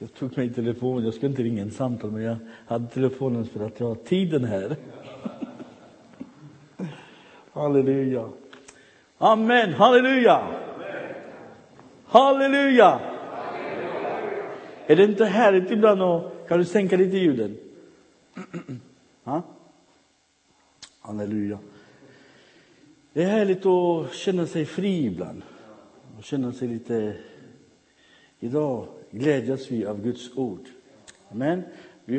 Jag tog mig telefonen, jag skulle inte ringa en samtal, men jag hade telefonen för att jag har tiden här. Halleluja. Amen, halleluja. Amen. Halleluja. Halleluja. Är det inte härligt ibland? Och kan du sänka lite ljuden? Ha? Halleluja. Det är härligt att känna sig fri ibland. Och känna sig lite... Idag glädjas vi av Guds ord. Amen. Vi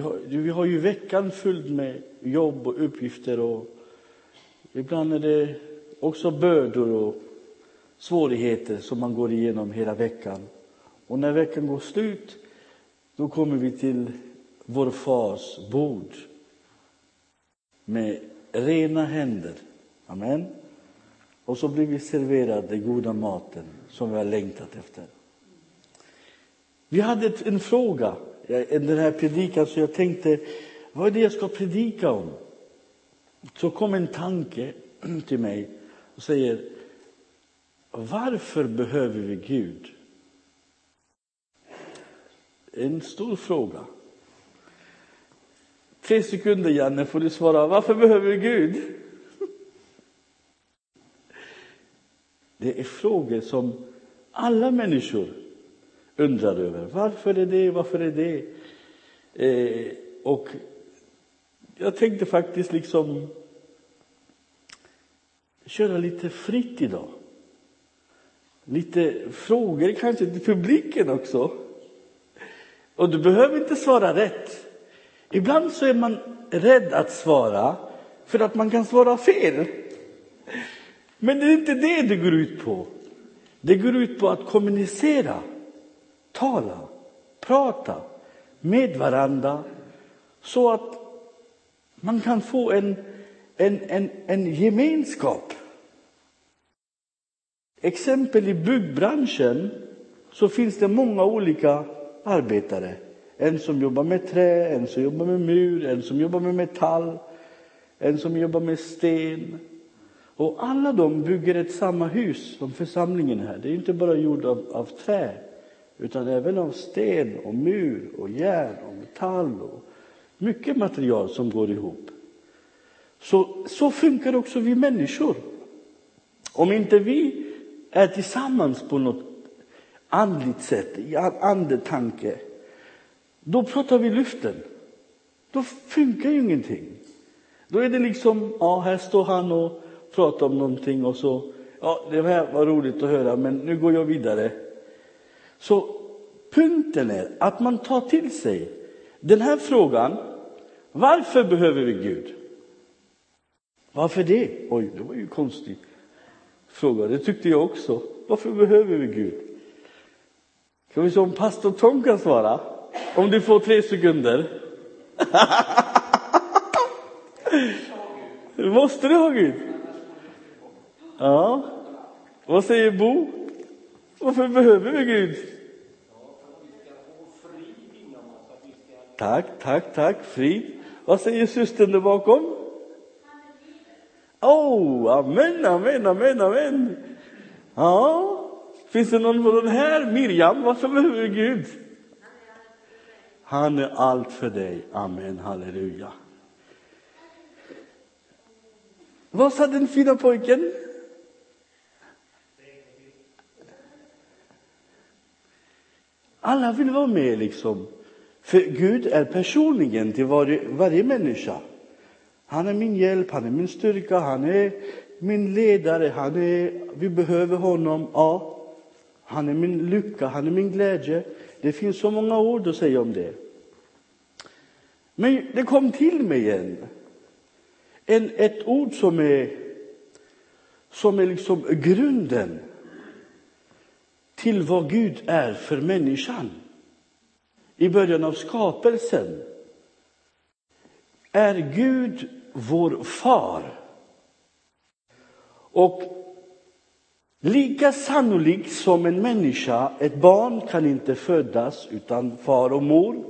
har ju veckan fylld med jobb och uppgifter. Och ibland är det också bördor och svårigheter som man går igenom hela veckan. Och när veckan går slut, då kommer vi till vår fars bord med rena händer. Amen. Och så blir vi serverade den goda maten som vi har längtat efter. Vi hade en fråga i den här predikan, så jag tänkte, vad är det jag ska predika om? Så kom en tanke till mig och säger, varför behöver vi Gud? En stor fråga. 3 sekunder, Janne, får du svara, varför behöver vi Gud? Det är frågor som alla människor undrar över. Varför är det? Och jag tänkte faktiskt liksom köra lite fritt idag. Lite frågor kanske till publiken också. Och du behöver inte svara rätt. Ibland så är man rädd att svara för att man kan svara fel. Men det är inte det det går ut på. Det går ut på att kommunicera, tala, prata med varandra så att man kan få en gemenskap. Exempel i byggbranschen så finns det många olika arbetare. En som jobbar med trä, en som jobbar med mur, en som jobbar med metall, en som jobbar med sten. Och alla de bygger ett samma hus som församlingen här. Det är inte bara gjort av trä, utan även av sten och mur och järn och metall och mycket material som går ihop. Så funkar också vi människor. Om inte vi är tillsammans på något andligt sätt, i andetanke, då pratar vi luften. Då funkar ju ingenting. Då är det liksom, ja, här står han och pratar om någonting och så, ja, det här var roligt att höra, men nu går jag vidare. Så punkten är att man tar till sig den här frågan, varför behöver vi Gud? Varför det? Oj, det var ju konstigt fråga. Det tyckte jag också. Varför behöver vi Gud? Kan vi se om pastor Tom kan svara? Om du får 3 sekunder. Måste du ha Gud? Ja. Vad säger Bo? Varför behöver vi Gud? Tack. Frid. Vad säger systern där bakom? Oh, amen. Ja, finns det någon på den här? Miriam, varför behöver Gud? Han är allt för dig. Amen, halleluja. Vad sa den fina pojken? Alla vill vara med liksom. För Gud är personligen till varje människa. Han är min hjälp, han är min styrka, han är min ledare, vi behöver honom, ja. Han är min lycka, han är min glädje. Det finns så många ord att säga om det. Men det kom till mig igen. Ett ord som är liksom grunden till vad Gud är för människan. I början av skapelsen är Gud vår far. Och lika sannolikt som en människa, ett barn kan inte födas utan far och mor.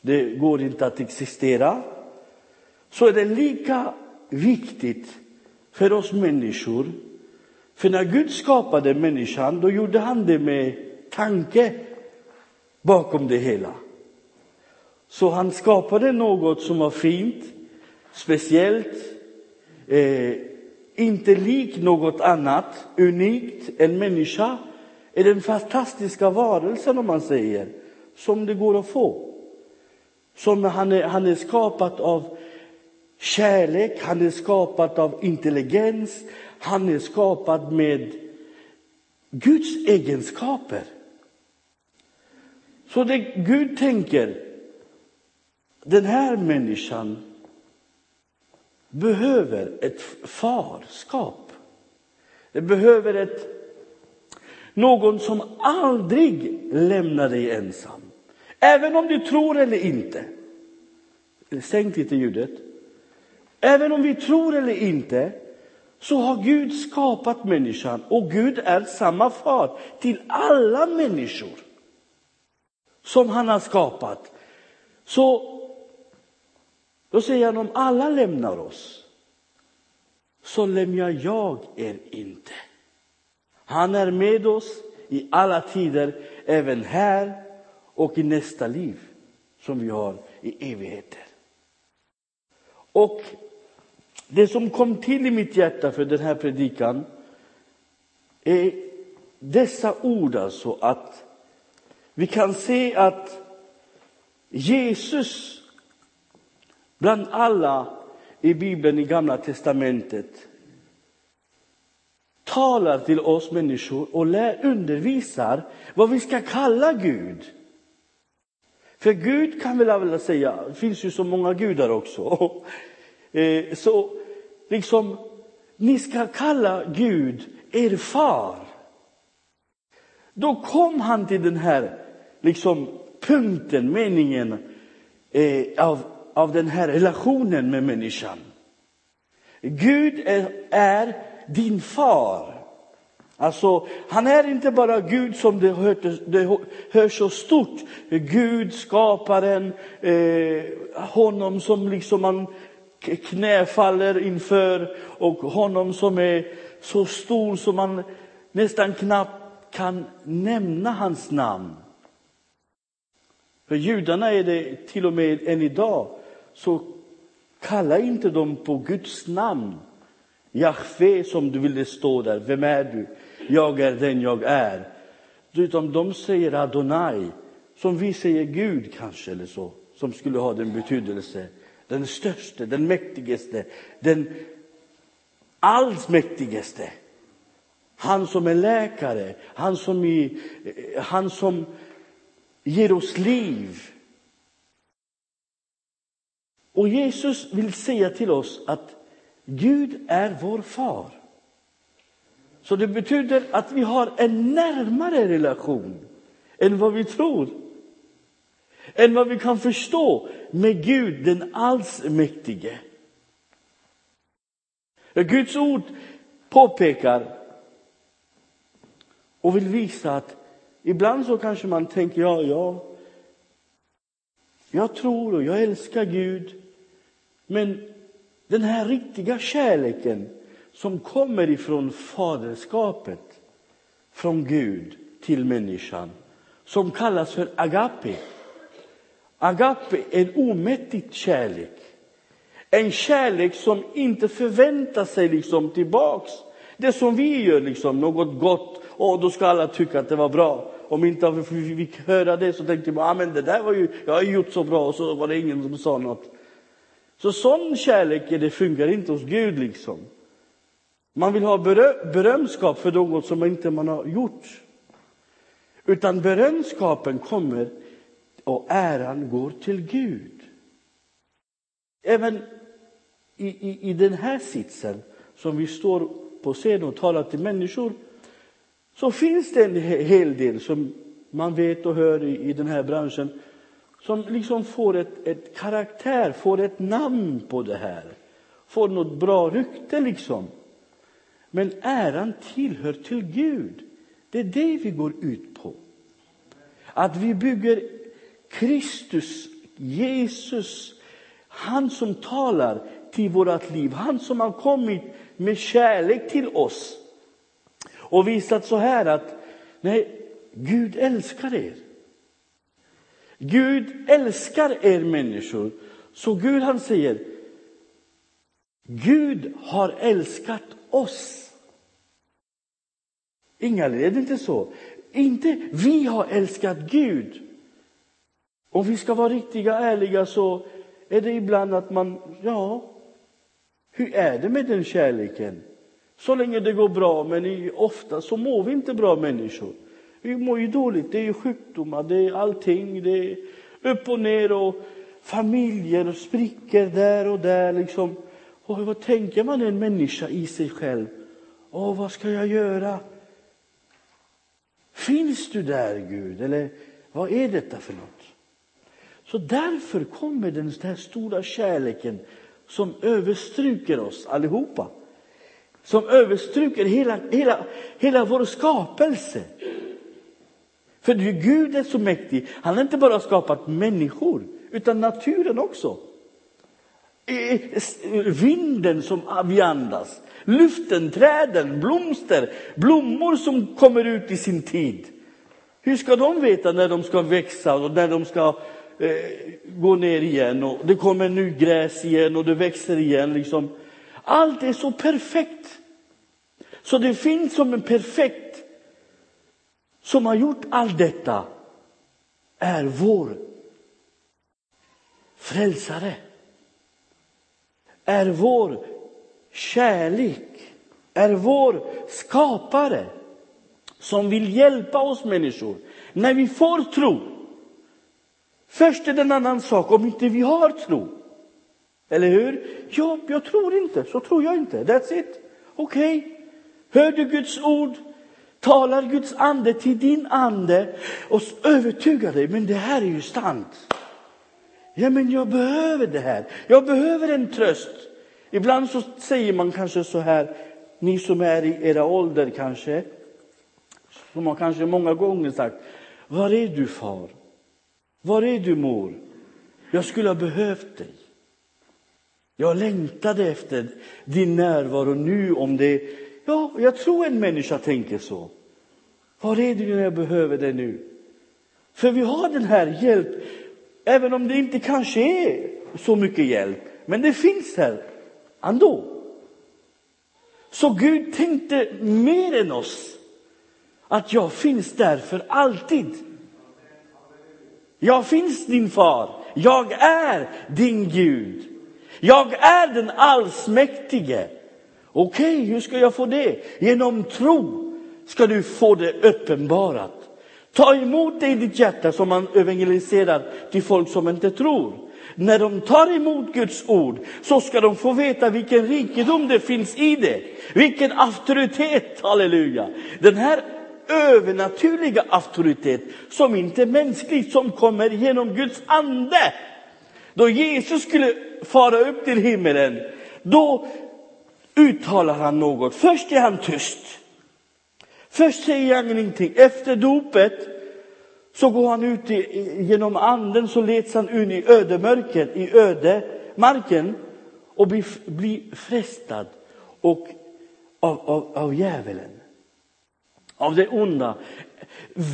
Det går inte att existera. Så är det lika viktigt för oss människor. För när Gud skapade människan, då gjorde han det med tanke. bakom det hela. Så han skapade något som var fint, speciellt, inte lik något annat, unikt. En människa är den fantastiska varelsen, om man säger, som det går att få. Som han är skapat av kärlek, han är skapat av intelligens, han är skapad med Guds egenskaper. Så det Gud tänker, den här människan behöver ett farskap. Det behöver någon som aldrig lämnar dig ensam. Även om du tror eller inte. Sänk lite ljudet. Även om vi tror eller inte, så har Gud skapat människan. Och Gud är samma far till alla människor som han har skapat. Så då säger han, om alla lämnar oss, så lämnar jag er inte. Han är med oss i alla tider, även här och i nästa liv som vi har i evigheter. Och det som kom till i mitt hjärta för den här predikan är dessa ord, alltså att vi kan se att Jesus bland alla i Bibeln, i Gamla testamentet, talar till oss människor och undervisar vad vi ska kalla Gud. För Gud kan väl säga, det finns ju så många gudar också. Så liksom, ni ska kalla Gud er far. Då kom han till den här liksom punkten, meningen av den här relationen med människan. Gud är din far. Alltså, han är inte bara Gud som det hörs så stort. Gud, skaparen, honom som liksom man knäfaller inför, och honom som är så stor som man nästan knappt kan nämna hans namn. För judarna är det till och med än idag, så kalla inte dem på Guds namn. Jahve, som du ville stå där. Vem är du? Jag är den jag är. Utan de säger Adonai, som vi säger Gud kanske, eller så, som skulle ha den betydelse. Den störste, den mäktigaste, den allsmäktigaste. Han som är läkare, han som ger oss liv. Och Jesus vill säga till oss att Gud är vår far. Så det betyder att vi har en närmare relation än vad vi tror, än vad vi kan förstå, med Gud, den allsmäktige. Guds ord påpekar och vill visa att ibland så kanske man tänker, jag tror och jag älskar Gud, men den här riktiga kärleken som kommer ifrån faderskapet, från Gud till människan, som kallas för agape. Agape är en omättlig kärlek. En kärlek som inte förväntar sig liksom tillbaks. Det som vi gör, liksom, något gott, och då ska alla tycka att det var bra. Om inte vi fick höra det, så tänkte man, men det där var ju, jag har gjort så bra, och så var det ingen som sa något. Så sån kärlek, det funkar inte hos Gud liksom. Man vill ha berömskap för något som inte man har gjort. Utan berömskapen kommer och äran går till Gud. Även i den här sitsen som vi står på scen och talar till människor, så finns det en hel del som man vet och hör i den här branschen, som liksom får ett karaktär, får ett namn på det här. Får något bra rykte liksom. Men äran tillhör till Gud. Det är det vi går ut på. Att vi bygger Kristus, Jesus, han som talar till vårat liv. Han som har kommit med kärlek till oss. Och visat så här att, nej, Gud älskar er. Gud älskar er människor. Så Gud, han säger, Gud har älskat oss. Ingalunda inte så. Inte vi har älskat Gud. Om vi ska vara riktiga ärliga så är det ibland att man, hur är det med den kärleken? Så länge det går bra, men ofta så mår vi inte bra människor. Vi mår ju dåligt, det är sjukdomar, det är allting, det är upp och ner och familjer och sprickor där och där liksom. Och vad tänker man en människa i sig själv? Vad ska jag göra? Finns du där, Gud? Eller vad är detta för något? Så därför kommer den här stora kärleken som överstryker oss allihopa. Som överstryker hela vår skapelse. För Gud är så mäktig. Han har inte bara skapat människor utan naturen också. Vinden som vi andas, luften, träden, blomster, blommor som kommer ut i sin tid. Hur ska de veta när de ska växa och när de ska gå ner igen, och det kommer nu gräs igen och det växer igen liksom. Allt är så perfekt. Så det finns som en perfekt som har gjort allt detta är vår frälsare. Är vår kärlek, är vår skapare som vill hjälpa oss människor. När vi får tro, först är det en annan sak om inte vi har tro. Eller hur? Jag tror inte, så tror jag inte. That's it. Okej. Hör du Guds ord, talar Guds ande till din ande och övertygar dig. Men det här är ju sant. Ja, men jag behöver det här. Jag behöver en tröst. Ibland så säger man kanske så här, ni som är i era ålder kanske, som har kanske många gånger sagt, var är du far? Var är du mor? Jag skulle ha behövt dig. Jag längtade efter din närvaro nu om det. Ja, jag tror en människa tänker så. Var är du när jag behöver dig nu? För vi har den här hjälp. Även om det inte kanske är så mycket hjälp. Men det finns här ändå. Så Gud tänkte mer än oss. Att jag finns där för alltid. Jag finns din far. Jag är din Gud. Jag är den allsmäktige. Okej, hur ska jag få det? Genom tro ska du få det uppenbarat. Ta emot det i ditt hjärta som man evangeliserar till folk som inte tror. När de tar emot Guds ord så ska de få veta vilken rikedom det finns i det. Vilken auktoritet, halleluja. Den här övernaturliga auktoritet som inte är mänsklig, som kommer genom Guds ande. Då Jesus skulle fara upp till himmelen, då uttalar han något. Först är han tyst. Först säger han ingenting. Efter dopet så går han ut genom anden, så leds han ut i ödemörket, i ödemarken, och blir frestad och av djävulen. Av det onda.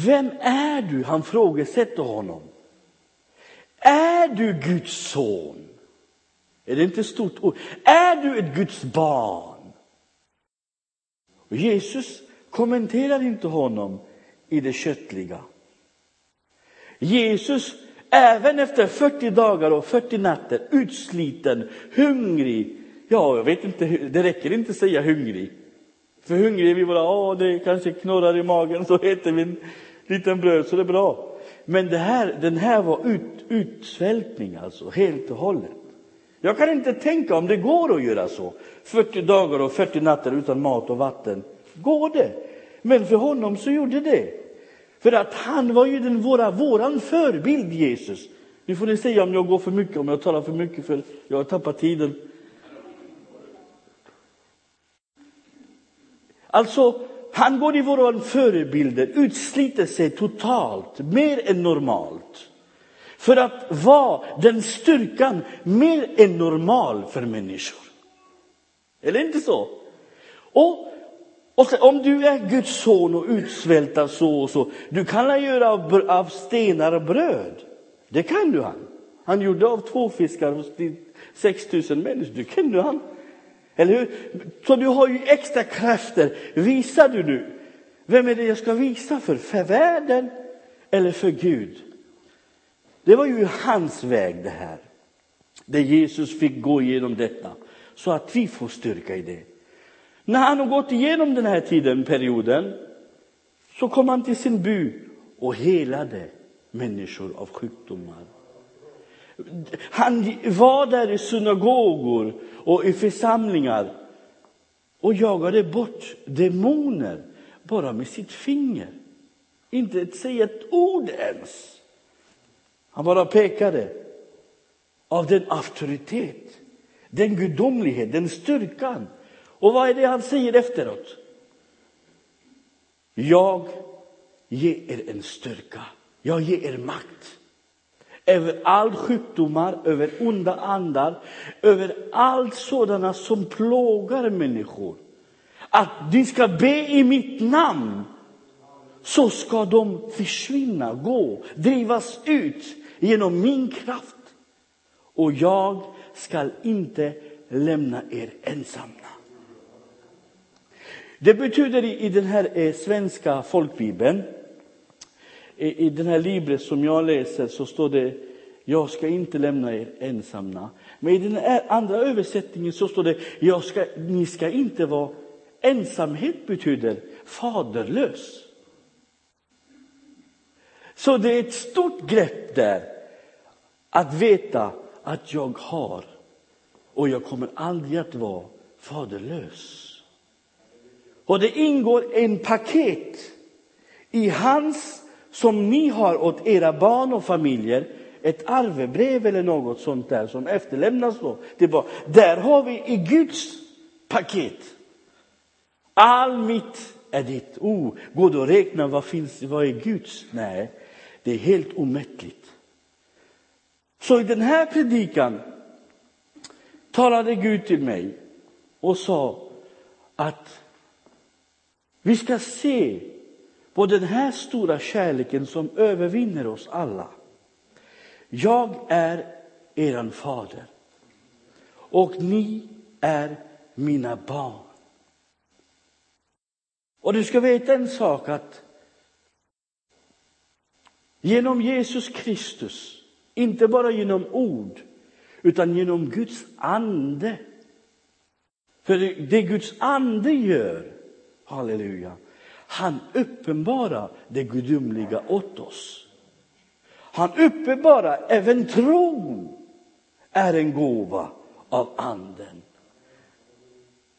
Vem är du? Han frågesätter honom. Är du Guds son? Är det inte stort ord? Är du ett Guds barn? Och Jesus kommenterar inte honom i det köttliga. Jesus, även efter 40 dagar och 40 nätter, utsliten, hungrig. Ja, jag vet inte, det räcker inte att säga hungrig. För hungrig är vi bara, det kanske knorrar i magen, så äter vi en liten bröd så det är bra. Men den här var utsvältning alltså, helt och hållet. Jag kan inte tänka om det går att göra så. 40 dagar och 40 nätter utan mat och vatten. Går det? Men för honom så gjorde det. För att han var ju våran förebild, Jesus. Nu får ni säga om jag går för mycket, om jag talar för mycket, för jag har tappat tiden. Alltså, han går i våran förebilder, utsliter sig totalt, mer än normalt. För att vara den styrkan mer än normal för människor. Eller inte så? Och så, om du är Guds son och utsvältar så och så. Du kan göra av stenar bröd. Det kan du han. Han gjorde av två fiskar hos 6 000 människor. Det kan du han. Eller hur? Så du har ju extra krafter. Visar du nu? Vem är det jag ska visa för? För världen eller för Gud? Det var ju hans väg det här. Där Jesus fick gå igenom detta. Så att vi får styrka i det. När han har gått igenom den här tiden, perioden. Så kom han till sin by och helade människor av sjukdomar. Han var där i synagogor och i församlingar. Och jagade bort demoner. Bara med sitt finger. Inte att säga ett ord ens. Han bara pekade. Av den auktoritet. Den gudomlighet. Den styrkan. Och vad är det han säger efteråt? Jag ger er en styrka. Jag ger er makt. Över all sjukdomar. Över onda andar. Över allt sådana som plågar människor. Att de ska be i mitt namn. Så ska de försvinna, gå, drivas ut genom min kraft. Och jag ska inte lämna er ensamma. Det betyder i den här svenska folkbibeln. I den här libren som jag läser så står det. Jag ska inte lämna er ensamma. Men i den här andra översättningen så står det. Ni ska inte vara. Ensamhet betyder faderlös. Så det är ett stort grepp där. Att veta att jag har. Och jag kommer aldrig att vara faderlös. Och det ingår en paket. I hans som ni har åt era barn och familjer. Ett arvebrev eller något sånt där som efterlämnas då. Det är bara, där har vi i Guds paket. All mitt är ditt. Gå då och räkna vad är Guds? Nej, det är helt omättligt. Så i den här predikan talade Gud till mig och sa att vi ska se på den här stora kärleken som övervinner oss alla. Jag är eran fader och ni är mina barn. Och du ska veta en sak att genom Jesus Kristus, inte bara genom ord, utan genom Guds ande. För det Guds ande gör, halleluja, han uppenbarar det gudomliga åt oss. Han uppenbarar, även tron är en gåva av anden.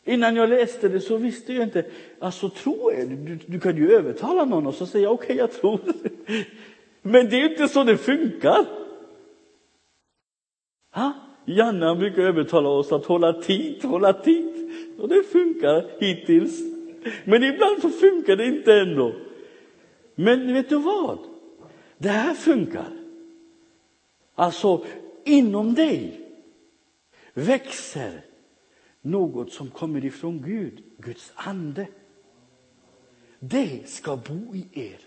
Innan jag läste det så visste jag inte. Alltså tro är du kan ju övertala någon och så säga okej, jag tror. Men det är inte så det funkar. Ha? Janna brukar övertala oss att hålla tid. Och det funkar hittills. Men ibland så funkar det inte ändå. Men vet du vad? Det här funkar. Alltså inom dig växer något som kommer ifrån Gud, Guds ande. Det ska bo i er.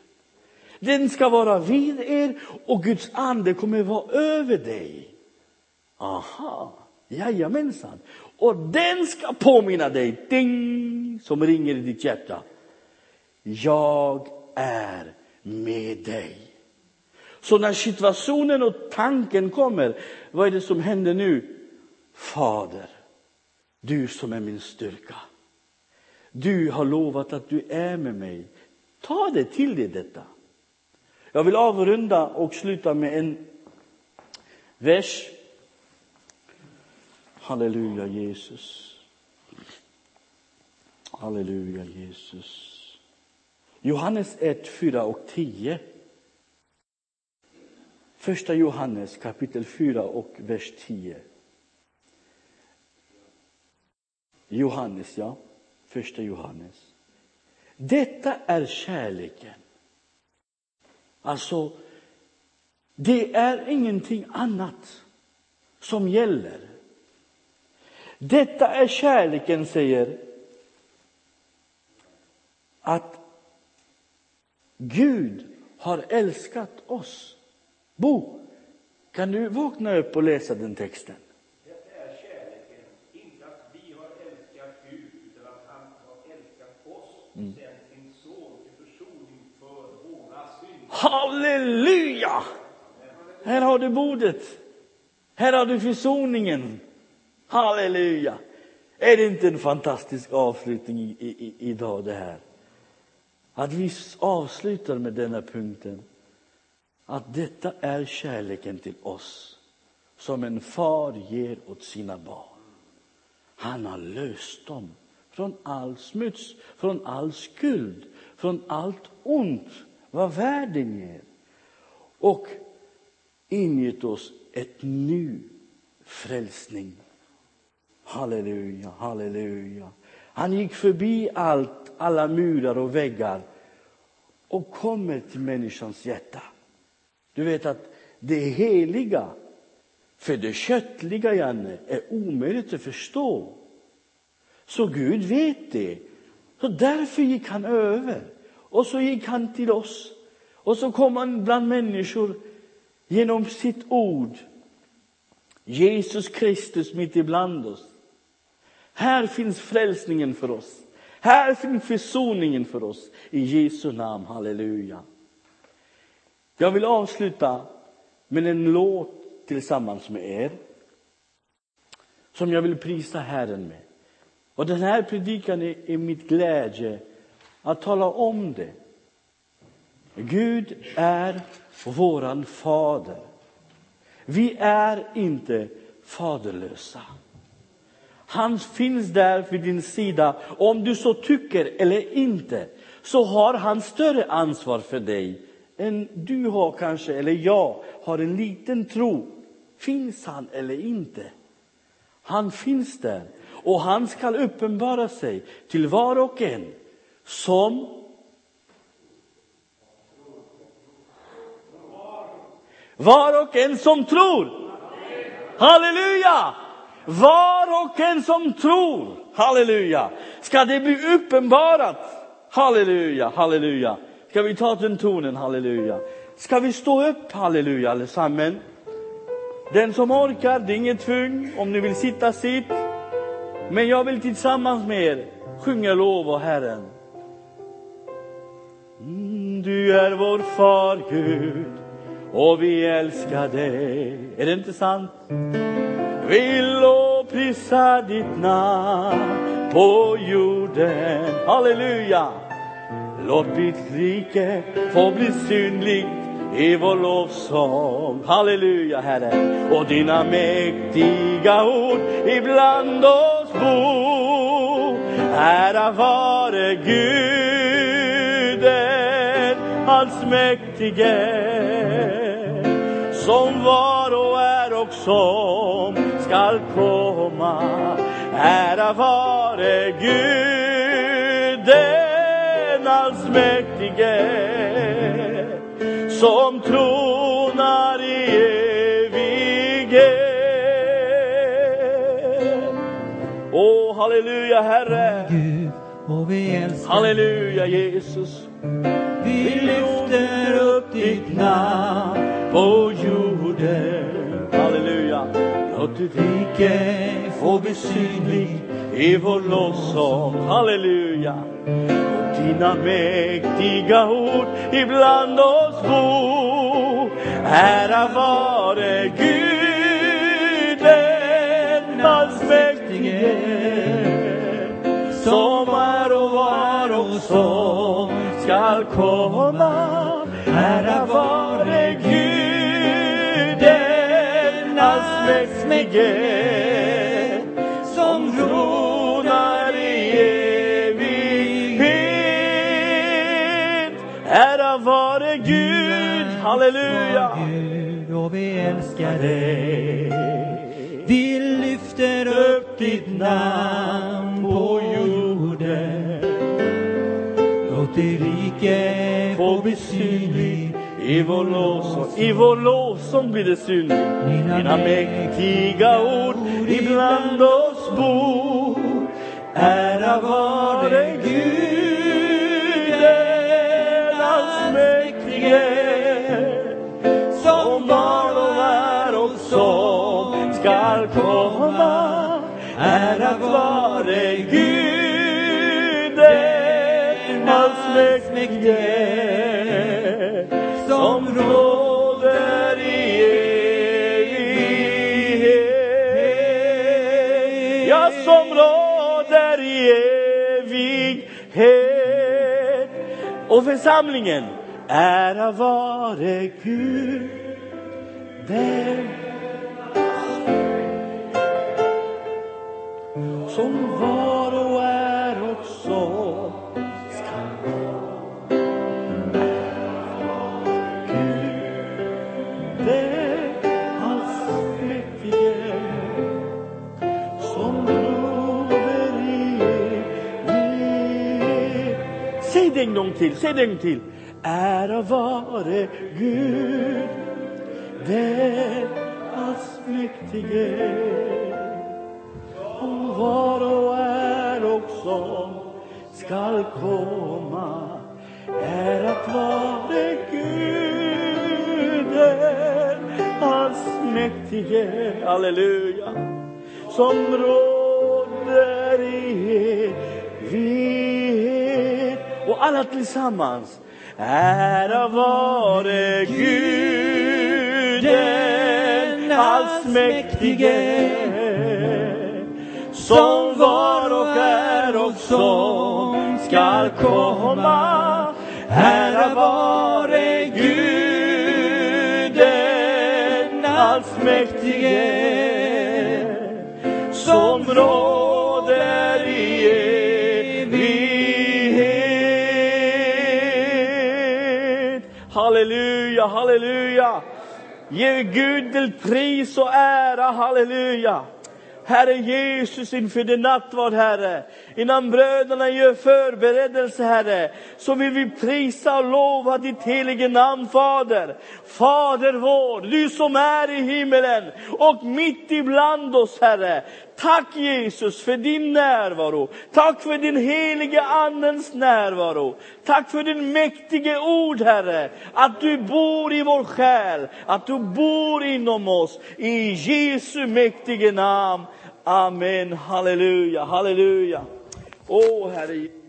Den ska vara vid er och Guds ande kommer vara över dig. Aha, jajamensan. Och den ska påminna dig, ding, som ringer i ditt hjärta. Jag är med dig. Så när situationen och tanken kommer, vad är det som händer nu? Fader. Du som är min styrka. Du har lovat att du är med mig. Ta det till dig detta. Jag vill avrunda och sluta med en vers. Halleluja Jesus. Halleluja Jesus. Johannes 1, 4 och 10. Första Johannes kapitel 4 och vers 10. Johannes, ja. Första Johannes. Detta är kärleken. Alltså, det är ingenting annat som gäller. Detta är kärleken, säger att Gud har älskat oss. Kan du vakna upp och läsa den texten? Det är kärleken, inte att vi har älskat Gud, utan att han har älskat oss och sänt sin son till försoning för våra synder. Halleluja! Här har du bordet. Här har du försoningen. Halleluja! Är det inte en fantastisk avslutning idag det här? Att vi avslutar med denna punkten. Att detta är kärleken till oss. Som en far ger åt sina barn. Han har löst dem. Från all smuts. Från all skuld. Från allt ont. Vad världen ger. Och ingett oss ett ny frälsning. Halleluja, halleluja. Han gick förbi allt, alla murar och väggar och kommer till människans hjärta. Du vet att det heliga för det köttliga, Janne, är omöjligt att förstå. Så Gud vet det. Så därför gick han över. Och så gick han till oss. Och så kom han bland människor genom sitt ord. Jesus Kristus mitt ibland oss. Här finns frälsningen för oss. Här finns försoningen för oss. I Jesu namn, halleluja. Jag vill avsluta med en låt tillsammans med er. Som jag vill prisa Herren med. Och den här predikan är mitt glädje att tala om det. Gud är våran fader. Vi är inte faderlösa. Han finns där vid din sida. Om du så tycker eller inte, så har han större ansvar för dig än du har kanske, eller jag har en liten tro. Finns han eller inte? Han finns där. Och han ska uppenbara sig till var och en som var och en som tror. Halleluja! Var och en som tror. Halleluja! Ska det bli uppenbarat? Halleluja, halleluja. Ska vi ta den tonen? Halleluja. Ska vi stå upp? Halleluja, allesammen. Den som orkar, det är inget tvung. Om ni vill sitta, sitt. Men jag vill tillsammans med er sjunga lov och Herren. Du är vår far, Gud. Och vi älskar dig. Är det inte sant? Vi lovprisar ditt namn på jorden. Halleluja! Låt ditt rike få bli synligt i vår lovsång. Halleluja, Herre! Och dina mäktiga ord ibland oss bor. Ära vare Guden, hans mäktige. Som var och är och som skall komma. Ära vare Gud, den allsmäktige, som tronar i evighet. Åh, halleluja, Herre Gud, och vi älskar. Halleluja, Jesus. Vi lyfter upp ditt namn på jorden. Halleluja. Låt ditt rike få bli synlig i vår lovsång. Halleluja. Och dina mäktiga ord ibland oss bo. Ära vare Gud, den allsmäktige, som är och var och som skall komma. Ära vare Gud, som dronar i evighet. Ära vare Gud, halleluja. Gud, och vi älskar dig. Vi lyfter upp ditt namn på jorden. Låt det rike få bli synligt i vår lovsång. I vår lovsång blir det synligt. Dina mäktiga ord ibland oss bor. Ära vare Gud, den allsmäktige, som var och är Tack vare Gud är hans mäktige som råder i evighet. Ja, som råder i evighet. Och församlingen, ära vare Gud som var och är och så ska vara. Gud är allsmäktige som råder i evighet. Säg det en gång till, säg det en till. Ära vare Gud, den allsmäktige, som var och är och som skall komma. Ära vare Gud, den allsmäktige, halleluja, som råder i evighet. Och alla tillsammans. Ära vare Gud, den allsmäktige, som var och är och som skall komma. Ära vare Gud, den allsmäktige, som råder i evighet. Halleluja, halleluja. Ge Gud till pris och ära, halleluja. Herre Jesus, inför din nattvard, Herre, innan bröderna gör förberedelse, Herre, så vill vi prisa och lova ditt heliga namn, Fader. Fader vår, du som är i himmelen och mitt ibland oss, Herre. Tack Jesus för din närvaro. Tack för din helige andens närvaro. Tack för din mäktige ord, Herre. Att du bor i vår själ. Att du bor inom oss. I Jesu mäktige namn. Amen. Halleluja. Halleluja. Åh, Herre.